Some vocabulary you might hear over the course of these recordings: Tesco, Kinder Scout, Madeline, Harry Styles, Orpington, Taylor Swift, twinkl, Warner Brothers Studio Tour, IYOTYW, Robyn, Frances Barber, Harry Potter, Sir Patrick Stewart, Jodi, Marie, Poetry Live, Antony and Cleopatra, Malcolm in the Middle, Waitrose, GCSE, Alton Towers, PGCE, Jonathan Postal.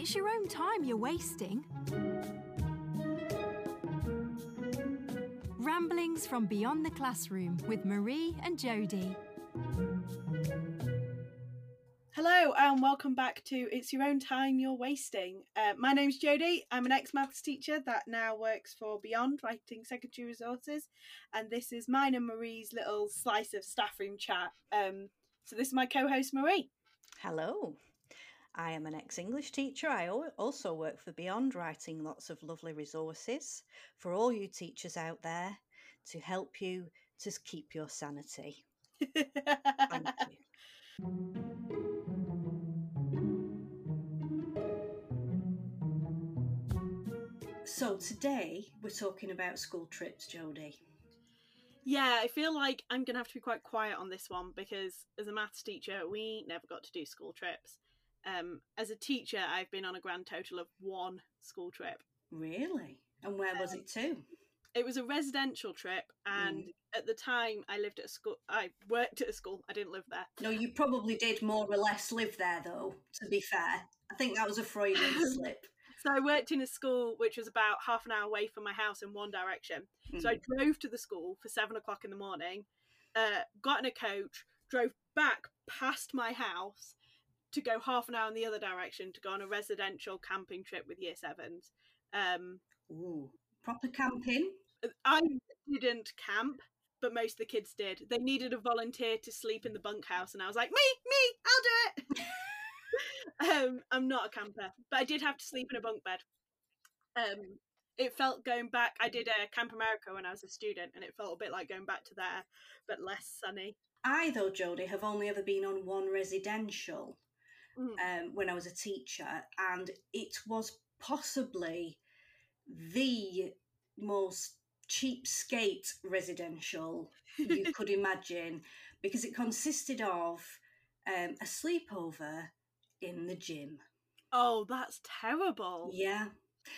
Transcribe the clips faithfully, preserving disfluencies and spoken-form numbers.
It's your own time you're wasting. Ramblings from Beyond the Classroom with Marie and Jodi. Hello and welcome back to It's Your Own Time You're Wasting. Uh, my name's Jodi. I'm an ex-maths teacher that now works for Beyond, writing secondary resources. And this is mine and Marie's little slice of staff room chat. Um, so this is my co-host Marie. Hello. I am an ex-English teacher. I also work for Beyond, writing lots of lovely resources for all you teachers out there to help you to keep your sanity. Thank you. So today we're talking about school trips, Jodi. Yeah, I feel like I'm going to have to be quite quiet on this one because as a maths teacher, we never got to do school trips. Um, as a teacher, I've been on a grand total of one school trip. Really? And where um, was it to? It was a residential trip, and mm. at the time I lived at a school. I worked at a school. I didn't live there. No, you probably did more or less live there, though, to be fair. I think that was a Freudian slip. So I worked in a school which was about half an hour away from my house in one direction. Mm. So I drove to the school for seven o'clock in the morning, uh, got in a coach, drove back past my house to go half an hour in the other direction to go on a residential camping trip with year sevens. Um, Ooh, proper camping? I didn't camp, but most of the kids did. They needed a volunteer to sleep in the bunkhouse, and I was like, me, me, I'll do it. Um, I'm not a camper, but I did have to sleep in a bunk bed. Um, it felt going back. I did a Camp America when I was a student, and it felt a bit like going back to there, but less sunny. I, though, Jodi, have only ever been on one residential mm. um, when I was a teacher, and it was possibly the most cheapskate residential you could imagine, because it consisted of um, a sleepover in the gym. Oh, that's terrible. Yeah.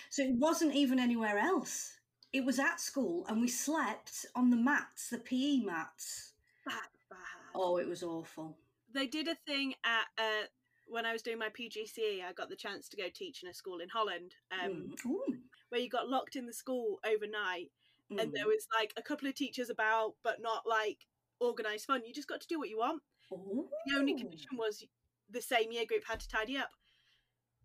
So it wasn't even anywhere else. It was at school, and we slept on the mats, the P E mats. That's bad. Oh, it was awful. They did a thing at, uh, when I was doing my P G C E, I got the chance to go teach in a school in Holland, um, mm. where you got locked in the school overnight, mm. and there was like a couple of teachers about, but not like organised fun. You just got to do what you want. Ooh. The only condition was the same year group had to tidy up.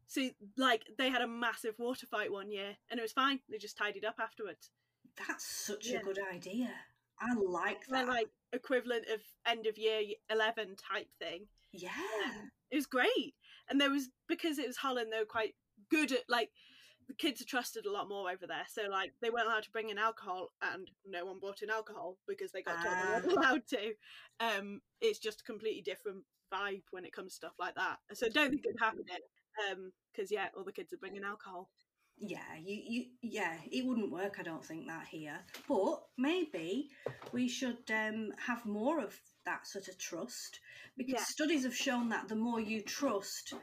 So like they had a massive water fight one year and it was fine. They just tidied up afterwards. That's such yeah. a good idea. I like that. They're like equivalent of end of year eleven type thing. Yeah. Um, it was great. And there was, because it was Holland, they were quite good at like, the kids are trusted a lot more over there. So like they weren't allowed to bring in alcohol, and no one brought in alcohol because they got told uh... they weren't allowed to. Um, it's just a completely different vibe when it comes to stuff like that, so I don't think it'd happen um because yeah all the kids are bringing alcohol. Yeah you, you yeah it wouldn't work, I don't think, that here, but maybe we should um have more of that sort of trust, because yeah. studies have shown that the more you trust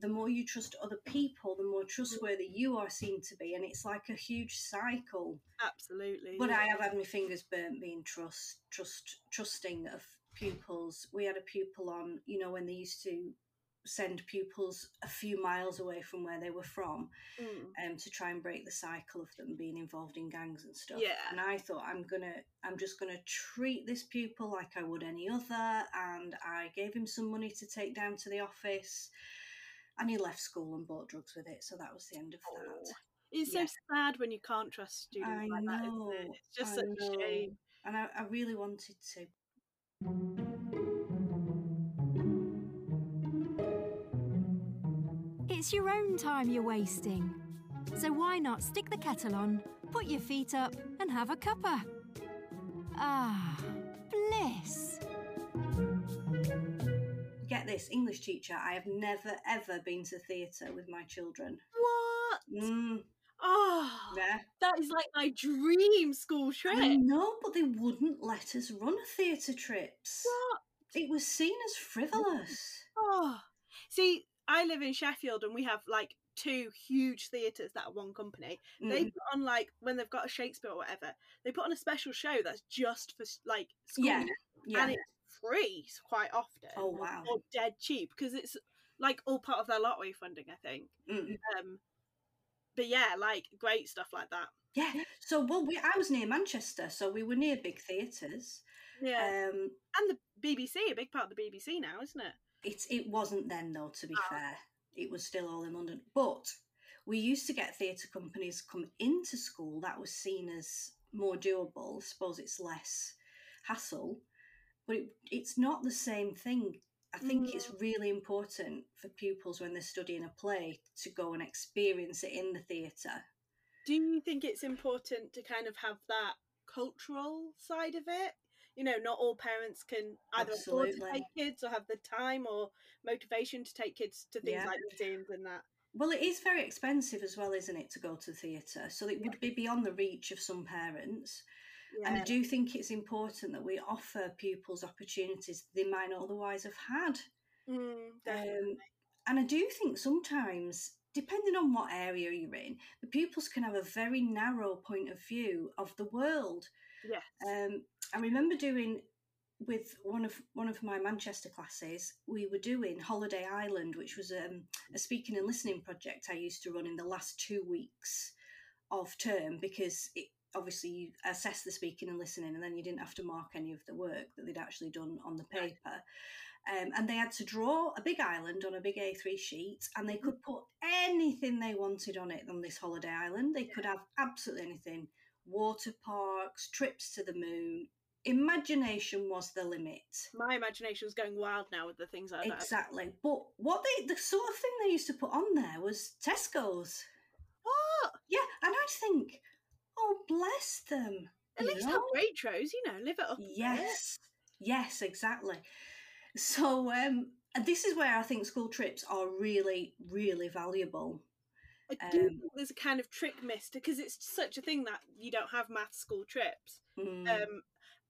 the more you trust other people, the more trustworthy you are seen to be, and it's like a huge cycle. Absolutely. But yeah. I have had my fingers burnt being trust trust trusting of pupils. We had a pupil on, you know, when they used to send pupils a few miles away from where they were from, mm. um, to try and break the cycle of them being involved in gangs and stuff. Yeah. And I thought, I'm gonna, I'm just gonna treat this pupil like I would any other. And I gave him some money to take down to the office, and he left school and bought drugs with it. So that was the end of oh. that. It's yeah. so sad when you can't trust students I like know. that, isn't it? It's just I such know. a shame. And I, I really wanted to. It's your own time you're wasting, so why not stick the kettle on, put your feet up and have a cuppa? Ah, bliss. Get this, English teacher, I have never ever been to theatre with my children. What? Mm. Oh, yeah. That is like my dream school trip. I know, but they wouldn't let us run theatre trips. What? It was seen as frivolous. Oh, see, I live in Sheffield and we have like two huge theatres that are one company. Mm. They put on like, when they've got a Shakespeare or whatever, they put on a special show that's just for like school. Yeah. yeah. And it's free quite often. Oh, wow. Or dead cheap, because it's like all part of their lottery funding, I think. Mm. Um, but yeah, like great stuff like that. Yeah. So well, we, I was near Manchester, so we were near big theatres. Yeah. Um, and the B B C, a big part of the B B C now, isn't it? It it wasn't then though. To be oh. fair, it was still all in London. But we used to get theatre companies come into school. That was seen as more doable. I suppose it's less hassle, but it, it's not the same thing. I think mm. it's really important for pupils when they're studying a play to go and experience it in the theatre. Do you think it's important to kind of have that cultural side of it? You know, not all parents can either Absolutely. afford to take kids or have the time or motivation to take kids to things yeah. like museums and that. Well, it is very expensive as well, isn't it, to go to theatre? So it would be beyond the reach of some parents. Yeah. And I do think it's important that we offer pupils opportunities they might not otherwise have had. Mm, um, and I do think sometimes, depending on what area you're in, the pupils can have a very narrow point of view of the world. Yes. Um, I remember doing... with one of one of my Manchester classes, we were doing Holiday Island, which was um, a speaking and listening project I used to run in the last two weeks of term, because it, obviously you assess the speaking and listening and then you didn't have to mark any of the work that they'd actually done on the paper. Um, and they had to draw a big island on a big A three sheet, and they could put anything they wanted on it on this holiday island. They could have absolutely anything, water parks, trips to the moon. Imagination was the limit. My imagination was going wild now with the things like that. Exactly. But what they, the sort of thing they used to put on there was Tesco's. What? Yeah, and I'd think, oh, bless them. At least have Waitrose, you know, live it up. Yes, yes, exactly. So um, and this is where I think school trips are really, really valuable. I do um, think there's a kind of trick missed, because it's such a thing that you don't have math school trips. Mm. Um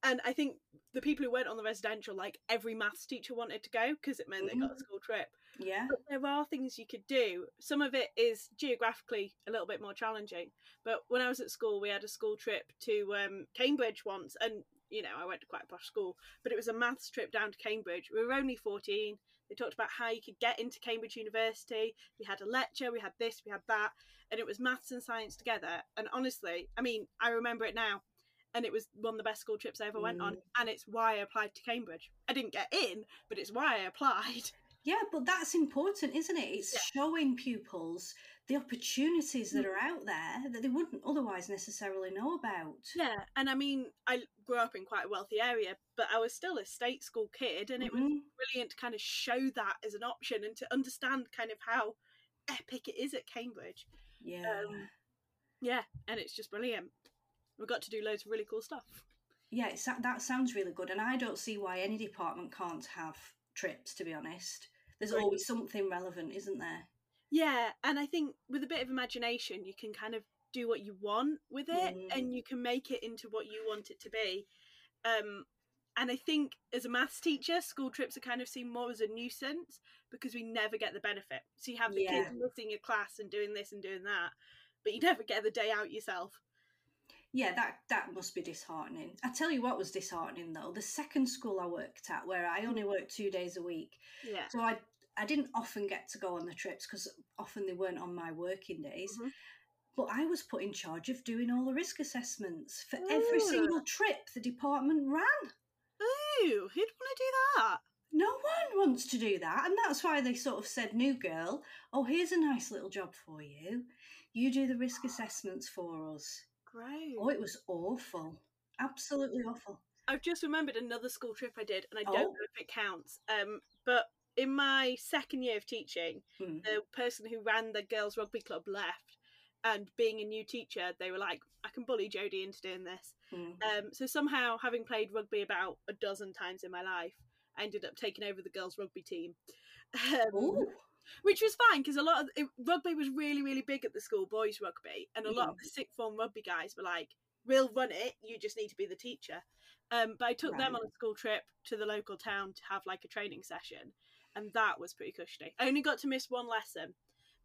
And I think the people who went on the residential, like every maths teacher wanted to go because it meant they got a school trip. Yeah. But there are things you could do. Some of it is geographically a little bit more challenging. But when I was at school, we had a school trip to um, Cambridge once. And, you know, I went to quite a posh school, but it was a maths trip down to Cambridge. We were only fourteen. They talked about how you could get into Cambridge University. We had a lecture, we had this, we had that. And it was maths and science together. And honestly, I mean, I remember it now. And it was one of the best school trips I ever went mm. on. And it's why I applied to Cambridge. I didn't get in, but it's why I applied. Yeah, but that's important, isn't it? It's yeah. showing pupils the opportunities that are out there that they wouldn't otherwise necessarily know about. Yeah, and I mean, I grew up in quite a wealthy area, but I was still a state school kid. And it mm-hmm. was brilliant to kind of show that as an option and to understand kind of how epic it is at Cambridge. Yeah. Um, yeah, and it's just brilliant. We've got to do loads of really cool stuff. Yeah, it's, that sounds really good. And I don't see why any department can't have trips, to be honest. There's right. always something relevant, isn't there? Yeah, and I think with a bit of imagination, you can kind of do what you want with it mm. and you can make it into what you want it to be. Um, and I think as a maths teacher, school trips are kind of seen more as a nuisance because we never get the benefit. So you have the yeah. kids missing your class and doing this and doing that, but you never get the day out yourself. Yeah, that, that must be disheartening. I tell you what was disheartening, though. The second school I worked at, where I only worked two days a week, yeah. so I I didn't often get to go on the trips because often they weren't on my working days, mm-hmm. but I was put in charge of doing all the risk assessments for Ooh. every single trip the department ran. Ooh, who'd want to do that? No one wants to do that, and that's why they sort of said, new girl, oh, here's a nice little job for you. You do the risk assessments for us. Right. Oh, it was awful. Absolutely awful. I've just remembered another school trip I did, and I don't oh. know if it counts. Um, but in my second year of teaching, mm. the person who ran the girls' rugby club left, and being a new teacher, they were like, I can bully Jodi into doing this. Mm. Um, so somehow, having played rugby about a dozen times in my life, I ended up taking over the girls' rugby team. Um, Ooh. Which was fine, because a lot of it, rugby was really, really big at the school, boys rugby, and a lot of the sixth form rugby guys were like, we'll run it, you just need to be the teacher. Um, but I took right. them on a school trip to the local town to have like a training session, and that was pretty cushy. I only got to miss one lesson,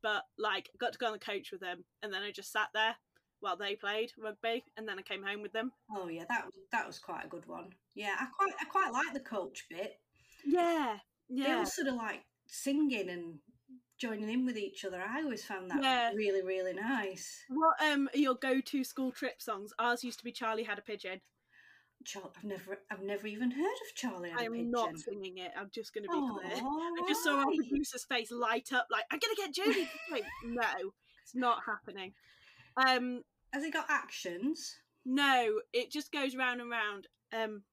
but like got to go on the coach with them, and then I just sat there while they played rugby, and then I came home with them. Oh yeah, that was that was quite a good one. Yeah, I quite I quite like the coach bit. Yeah, yeah. They were sort of like singing and joining in with each other. I always found that yeah. really, really nice. What um, are your go-to school trip songs? Ours used to be Charlie Had a Pigeon. Char- I've never, I've never even heard of Charlie Had a Pigeon. I'm not singing it. I'm just going to be oh, clear. Right. I just saw our producer's face light up like, I'm going to get Jodi. Like, no, it's not happening. Um, Has it got actions? No, it just goes round and round. Um,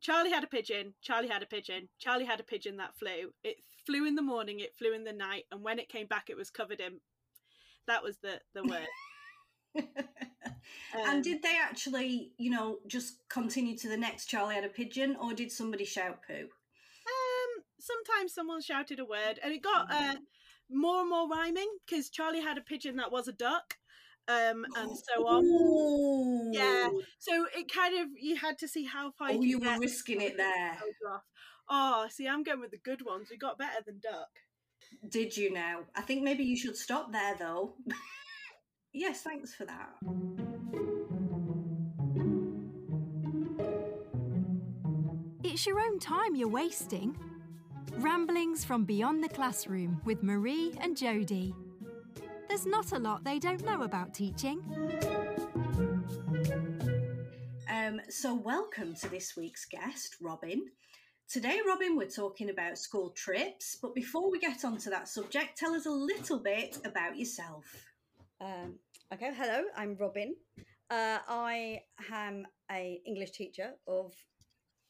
Charlie had a pigeon, Charlie had a pigeon, Charlie had a pigeon that flew. It flew in the morning, it flew in the night, and when it came back, it was covered in... That was the, the word. um, and did they actually, you know, just continue to the next Charlie Had a Pigeon, or did somebody shout poo? Um, sometimes someone shouted a word, and it got uh, more and more rhyming, because Charlie had a pigeon that was a duck. Um, and so on. Ooh. Yeah. So it kind of, you had to see how far oh, you were risking it there. Oh, see, I'm going with the good ones. We got better than duck. Did you now? I think maybe you should stop there, though. Yes, thanks for that. It's your own time you're wasting. Ramblings from Beyond the Classroom with Marie and Jodi. There's not a lot they don't know about teaching. Um, so welcome to this week's guest, Robyn. Today, Robyn, we're talking about school trips, but before we get onto that subject, tell us a little bit about yourself. Um, okay, hello, I'm Robyn. Uh, I am an English teacher of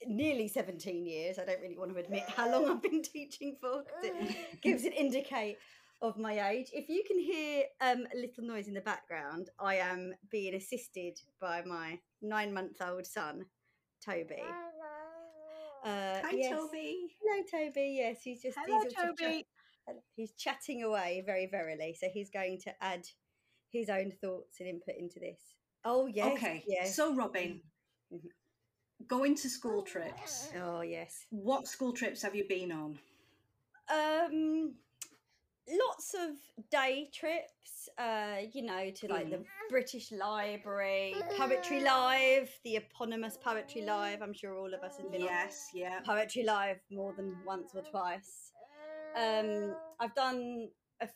nearly seventeen years. I don't really want to admit how long I've been teaching for, because it gives an indicate of my age. If you can hear um, a little noise in the background, I am being assisted by my nine-month-old son, Toby. Uh, Hi, yes. Toby. Hello, Toby. Yes, he's just Hello, he's, Toby. Ch- he's chatting away very verily, so he's going to add his own thoughts and input into this. Oh, yes. Okay, yes. So Robyn, mm-hmm. going to school trips. Oh, yes. What school trips have you been on? Um... Lots of day trips, uh, you know, to like the British Library, Poetry Live, the eponymous Poetry Live. I'm sure all of us have been yes, on yeah. Poetry Live more than once or twice. Um, I've done, a,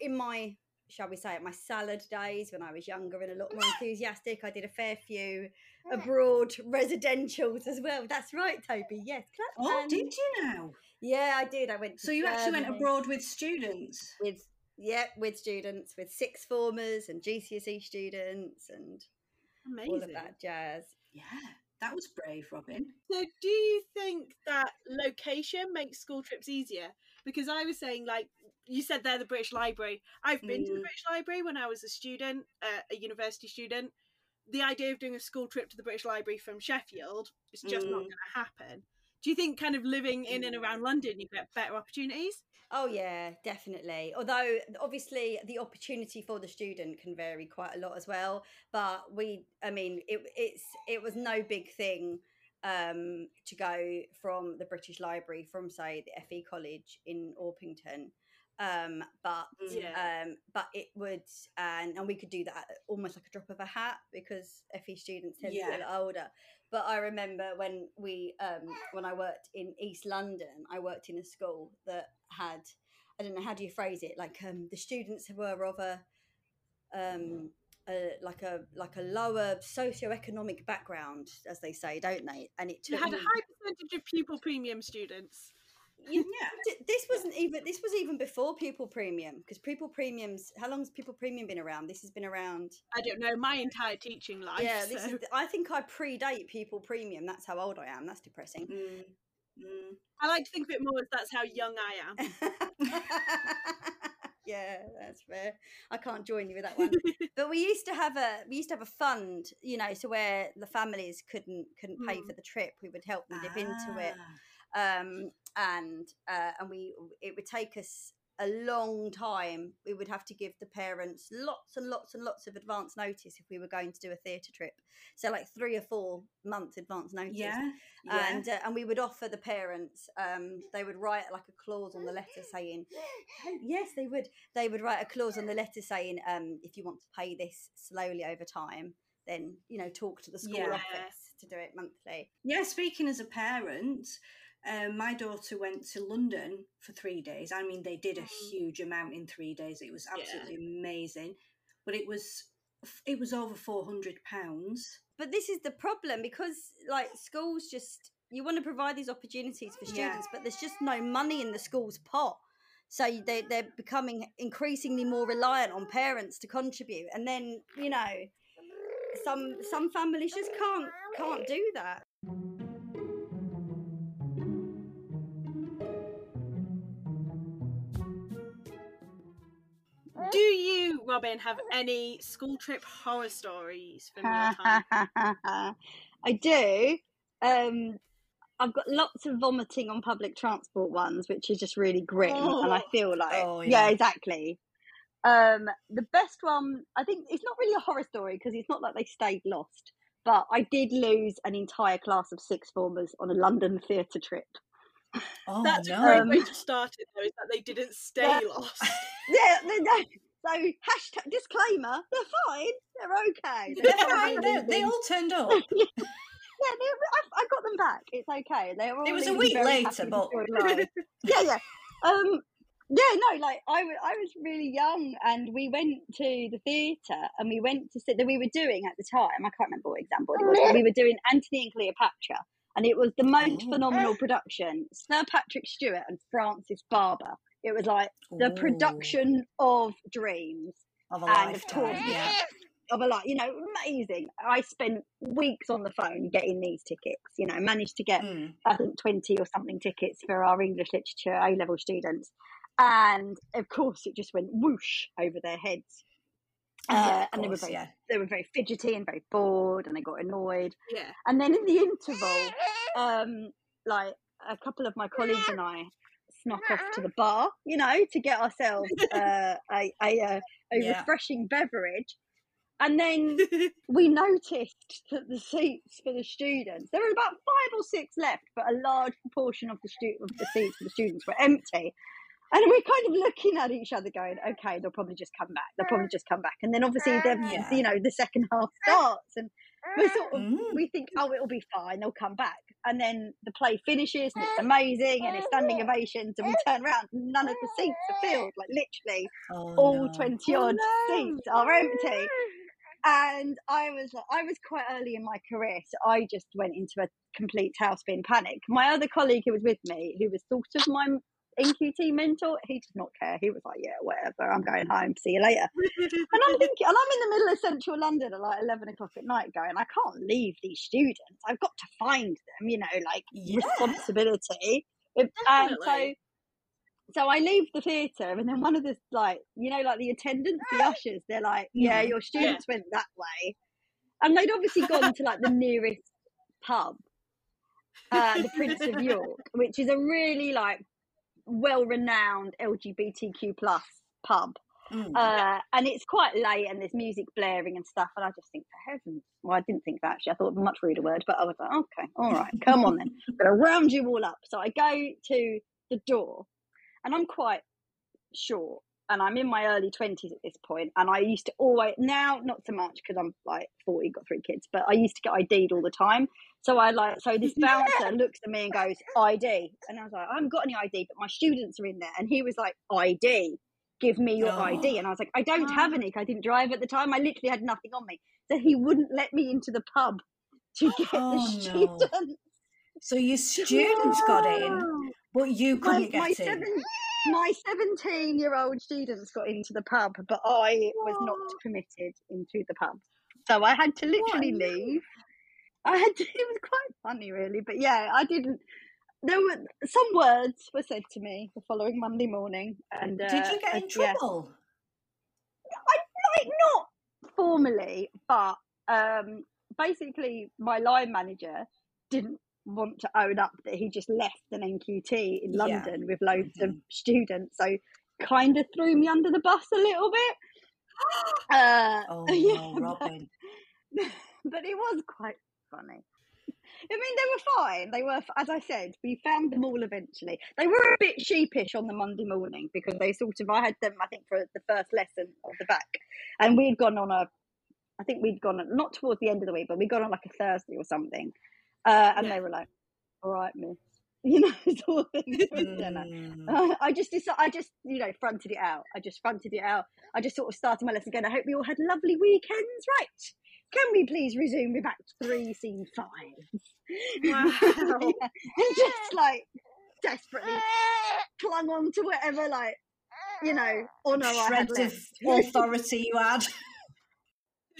in my, shall we say it, my salad days when I was younger and a lot more enthusiastic, I did a fair few abroad residentials as well. That's right, Toby, yes. Oh, did you now? Yeah, I did. I went. So you Germany. actually went abroad with students? With yeah, with students, with sixth formers and G C S E students and Amazing. all of that jazz. Yeah, that was brave, Robyn. So do you think that location makes school trips easier? Because I was saying, like, you said there, the British Library. I've been mm. to the British Library when I was a student, uh, a university student. The idea of doing a school trip to the British Library from Sheffield is just mm. not going to happen. Do you think kind of living in and around London, you get better opportunities? Oh, yeah, definitely. Although, obviously, the opportunity for the student can vary quite a lot as well. But we, I mean, it, it's it was no big thing um, to go from the British Library from, say, the F E College in Orpington. Um, but yeah. um, but it would, and, and we could do that almost like a drop of a hat because F E students tend yeah. to be a lot older. But I remember when we, um, when I worked in East London, I worked in a school that had, I don't know, how do you phrase it? Like um, the students were of a, um, a, like a like a lower socioeconomic background, as they say, don't they? And it took, you had a high percentage of pupil premium students. You, yeah. This wasn't even. This was even before pupil premium, because pupil premiums. How long has pupil premium been around? This has been around. I don't know. My entire teaching life. Yeah, this so. is, I think I predate pupil premium. That's how old I am. That's depressing. Mm. Mm. I like to think of it more as that's how young I am. Yeah, that's fair. I can't join you with that one. But we used to have a we used to have a fund, you know, so where the families couldn't couldn't pay mm. for the trip, we would help them dip ah. into it. Um, and uh, and we it would take us a long time. We would have to give the parents lots and lots and lots of advance notice if we were going to do a theatre trip. So like three or four months advance notice. Yeah, yeah. And uh, and we would offer the parents. Um, they would write like a clause on the letter saying, oh, yes, they would. They would write a clause on the letter saying, um, if you want to pay this slowly over time, then you know talk to the school yeah. office to do it monthly. Yeah. Speaking as a parent. Um, my daughter went to London for three days. I mean, they did a huge amount in three days. It was absolutely yeah. amazing. But it was it was over four hundred pounds. But this is the problem, because, like, schools just... You want to provide these opportunities for students, yeah. but there's just no money in the school's pot. So they, they're becoming increasingly more reliant on parents to contribute. And then, you know, some some families just can't can't do that. Do you, Robyn, have any school trip horror stories from your time? I do. Um, I've got lots of vomiting on public transport ones, which is just really grim. Oh. And I feel like, oh, yeah. yeah, exactly. Um, the best one, I think it's not really a horror story because it's not like they stayed lost, but I did lose an entire class of sixth formers on a London theatre trip. Oh, that's no. a great way to start it, though, is that they didn't stay yeah. lost. Yeah, no, no. So hashtag disclaimer, they're fine, they're okay. They're, they're fine, they're, they all turned up. yeah, yeah they, I, I got them back, it's okay. They were all it was a week later, but... yeah, yeah. Um, yeah, no, like, I, w- I was really young, and we went to the theatre, and we went to sit, that we were doing at the time, I can't remember what exam board it was, but we were doing Antony and Cleopatra. And it was the most oh. phenomenal production. Sir Patrick Stewart and Frances Barber. It was like the Ooh. production of dreams. Of a and of course, yeah. Of a lot, you know, amazing. I spent weeks on the phone getting these tickets, you know, managed to get, mm. I think, twenty or something tickets for our English literature A-level students. And, of course, it just went whoosh over their heads. Uh, yeah, and course, they were very, yeah. they were very fidgety and very bored, and they got annoyed. Yeah. And then in the interval, um, like a couple of my colleagues and I snuck off to the bar, you know, to get ourselves uh, a a, a yeah. refreshing beverage. And then we noticed that the seats for the students, there were about five or six left, but a large proportion of the stu- of the seats for the students were empty. And we're kind of looking at each other going, okay, they'll probably just come back. They'll probably just come back. And then obviously, yeah. you know, the second half starts and we sort of, mm. we think, oh, it'll be fine. They'll come back. And then the play finishes and it's amazing and it's standing ovations and we turn around and none of the seats are filled. Like literally oh, all no. twenty odd oh, no. seats are empty. And I was I was quite early in my career, so I just went into a complete tailspin panic. My other colleague who was with me, who was sort of my... N Q T mentor, he did not care. He was like, yeah, whatever, I'm going home, see you later. And I'm thinking, and I'm in the middle of central London at like eleven o'clock at night going, I can't leave these students. I've got to find them, you know, like yeah. responsibility. Definitely. And so so I leave the theatre and then one of the, like, you know, like the attendants, the ushers, they're like, yeah, your students yeah. went that way. And they'd obviously gone to like the nearest pub, uh, the Prince of York, which is a really like, well-renowned L G B T Q plus pub mm, uh yeah. and it's quite late and there's music blaring and stuff and I just think for heaven well I didn't think that actually I thought much ruder word but I was like okay all right come on then I'm gonna round you all up. So I go to the door and I'm quite short and I'm in my early twenties at this point and I used to always now not so much because I'm like forty got three kids but I used to get I D'd all the time. So I like so this bouncer looks at me and goes, I D. And I was like, I haven't got any I D, but my students are in there. And he was like, I D, give me your oh. I D. And I was like, I don't oh. have any. I didn't drive at the time. I literally had nothing on me. So he wouldn't let me into the pub to get oh, the students. No. So your students oh. got in, but you couldn't my, get my in. Seven, my seventeen-year-old students got into the pub, but I was oh. not permitted into the pub. So I had to literally what? leave. I had to, it was quite funny really, but yeah, I didn't. There were some words were said to me the following Monday morning, and uh, did you get in uh, trouble? Yeah. I like not formally, but um, basically my line manager didn't want to own up that he just left an N Q T in London yeah. with loads mm-hmm. of students, so kind of threw me under the bus a little bit. uh, oh yeah, no, Robyn! But, but it was quite. Funny. I mean, they were fine. They were, as I said, we found them all eventually. They were a bit sheepish on the Monday morning because they sort of, I had them, I think, for the first lesson of the back. And we'd gone on a, I think we'd gone, not towards the end of the week, but we got on like a Thursday or something. Uh, and yeah. they were like, all right, miss. You know, sort of things, wasn't mm. I? I just decided, I just, you know, fronted it out. I just fronted it out. I just sort of started my lesson going, I hope we all had lovely weekends. Right. Can we please resume with Act Three, Scene Five? Wow. Yeah. And just like desperately clung on to whatever, like, you know, honour I had left. Authority you had.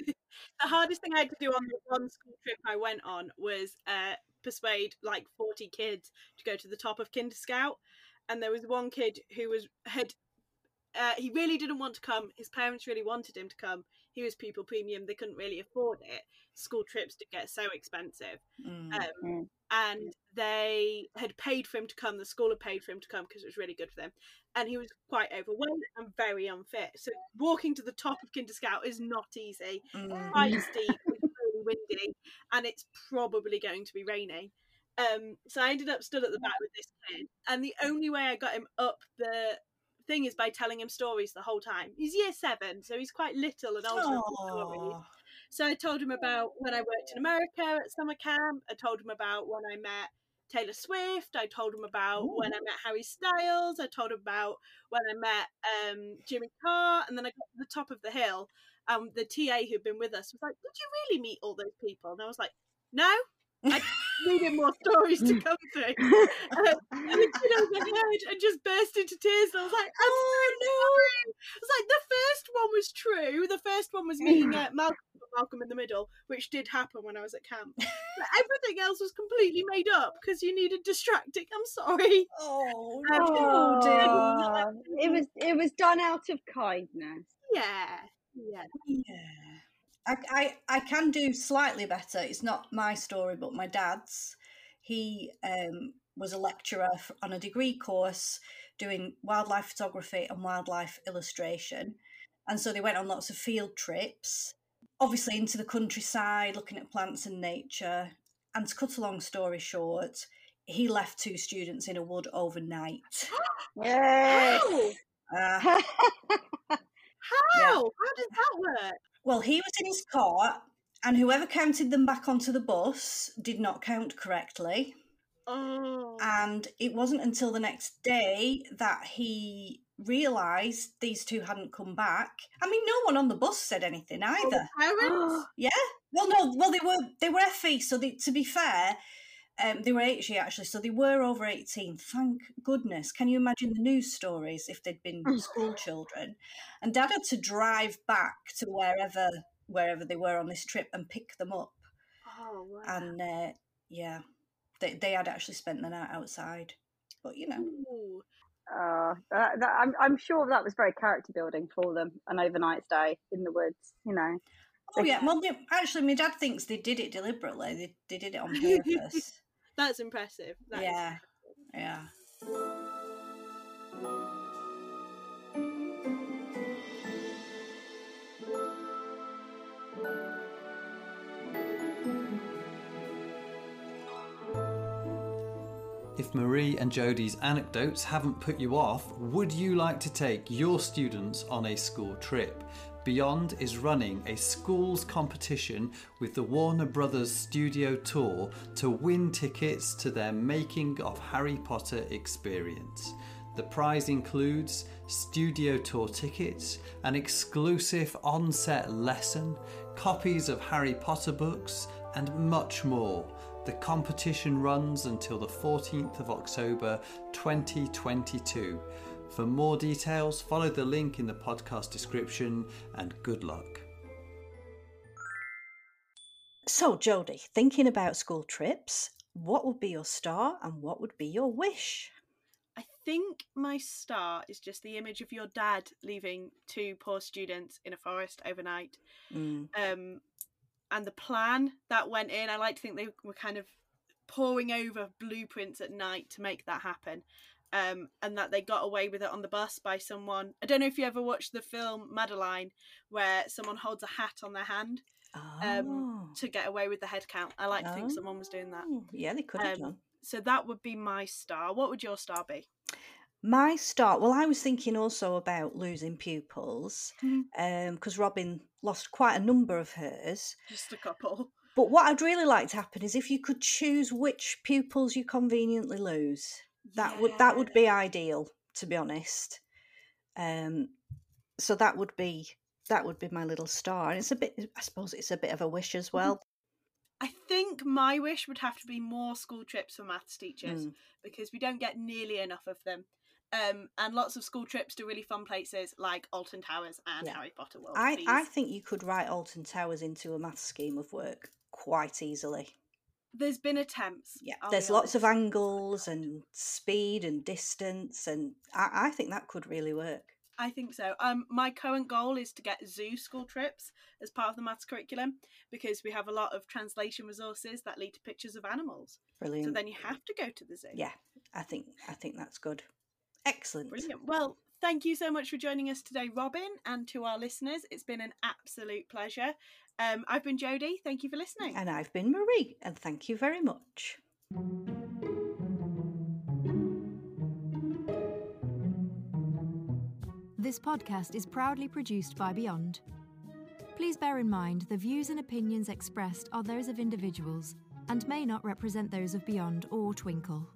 The hardest thing I had to do on the one school trip I went on was uh, persuade like forty kids to go to the top of Kinder Scout, and there was one kid who was had uh, he really didn't want to come. His parents really wanted him to come. He was pupil premium. They couldn't really afford it. School trips did get so expensive, mm-hmm. um, and they had paid for him to come. The school had paid for him to come because it was really good for them. And he was quite overweight and very unfit. So walking to the top of Kinder Scout is not easy. Mm-hmm. It's quite steep, it's really windy, and it's probably going to be rainy. Um, so I ended up stood at the back with this kid, and the only way I got him up the thing is by telling him stories the whole time. He's year seven, so he's quite little and old for stories. So I told him about when I worked in America at summer camp. I told him about when I met Taylor Swift. I told him about Ooh. When I met Harry Styles. I told him about when I met um, Jimmy Carr. And then I got to the top of the hill. Um, the T A who'd been with us was like, "Did you really meet all those people?" And I was like, "No." I needed more stories to come through. Um, and the kid overheard and just burst into tears. And I was like, I'm oh, so sorry. No. I was like, the first one was true. The first one was meeting uh, Malcolm, Malcolm in the Middle, which did happen when I was at camp. But everything else was completely made up because you needed distracting. I'm sorry. Oh, um, no, dear. It was, it was done out of kindness. Yeah. Yeah. Yeah. I, I, I can do slightly better. It's not my story, but my dad's. He um, was a lecturer for, on a degree course doing wildlife photography and wildlife illustration. And so they went on lots of field trips, obviously into the countryside, looking at plants and nature. And to cut a long story short, he left two students in a wood overnight. Yes. Uh, How? Yeah. How does that work? Well, he was in his car, and whoever counted them back onto the bus did not count correctly. Oh. And it wasn't until the next day that he realised these two hadn't come back. I mean, no one on the bus said anything either. Parents? Yeah. Well, no. Well, they were they were F E, so they, to be fair, um, they were H E actually, so they were over eighteen. Thank goodness. Can you imagine the news stories if they'd been school children? And Dad had to drive back to wherever wherever they were on this trip and pick them up. Oh, wow. And uh, yeah, they they had actually spent the night outside, but you know. Uh, that, that, I'm I'm sure that was very character building for them. An overnight stay in the woods, you know. Oh yeah, well, they, actually, my dad thinks they did it deliberately. They they did it on purpose. That's impressive. That yeah. Is impressive. Yeah. If Marie and Jodi's anecdotes haven't put you off, would you like to take your students on a school trip? Beyond is running a schools competition with the Warner Brothers Studio Tour to win tickets to their Making of Harry Potter experience. The prize includes studio tour tickets, an exclusive on-set lesson, copies of Harry Potter books, and much more. The competition runs until the fourteenth of October twenty twenty-two. For more details, follow the link in the podcast description, and good luck. So, Jodi, thinking about school trips, what would be your star and what would be your wish? I think my star is just the image of your dad leaving two poor students in a forest overnight. Mm. Um, and the plan that went in, I like to think they were kind of poring over blueprints at night to make that happen. Um, and that they got away with it on the bus by someone. I don't know if you ever watched the film Madeline, where someone holds a hat on their hand oh. um, to get away with the head count. I like to oh. think someone was doing that. Yeah, they could have um, done. So that would be my star. What would your star be? My star? Well, I was thinking also about losing pupils, because mm. um, Robyn lost quite a number of hers. Just a couple. But what I'd really like to happen is if you could choose which pupils you conveniently lose. That yeah. would that would be ideal, to be honest. Um, so that would be that would be my little star. And it's a bit, I suppose, it's a bit of a wish as well. I think my wish would have to be more school trips for maths teachers mm. because we don't get nearly enough of them. Um, and lots of school trips to really fun places like Alton Towers and yeah. Harry Potter World. I, I think you could write Alton Towers into a maths scheme of work quite easily. There's been attempts. Yeah, I'll there's lots of angles and speed and distance, and I, I think that could really work. I think so. Um, my current goal is to get zoo school trips as part of the maths curriculum because we have a lot of translation resources that lead to pictures of animals. Brilliant. So then you have to go to the zoo. Yeah, I think I think that's good. Excellent. Brilliant. Well, thank you so much for joining us today, Robyn, and to our listeners. It's been an absolute pleasure. Um, I've been Jodi. Thank you for listening. And I've been Marie, and thank you very much. This podcast is proudly produced by Beyond. Please bear in mind the views and opinions expressed are those of individuals and may not represent those of Beyond or Twinkle.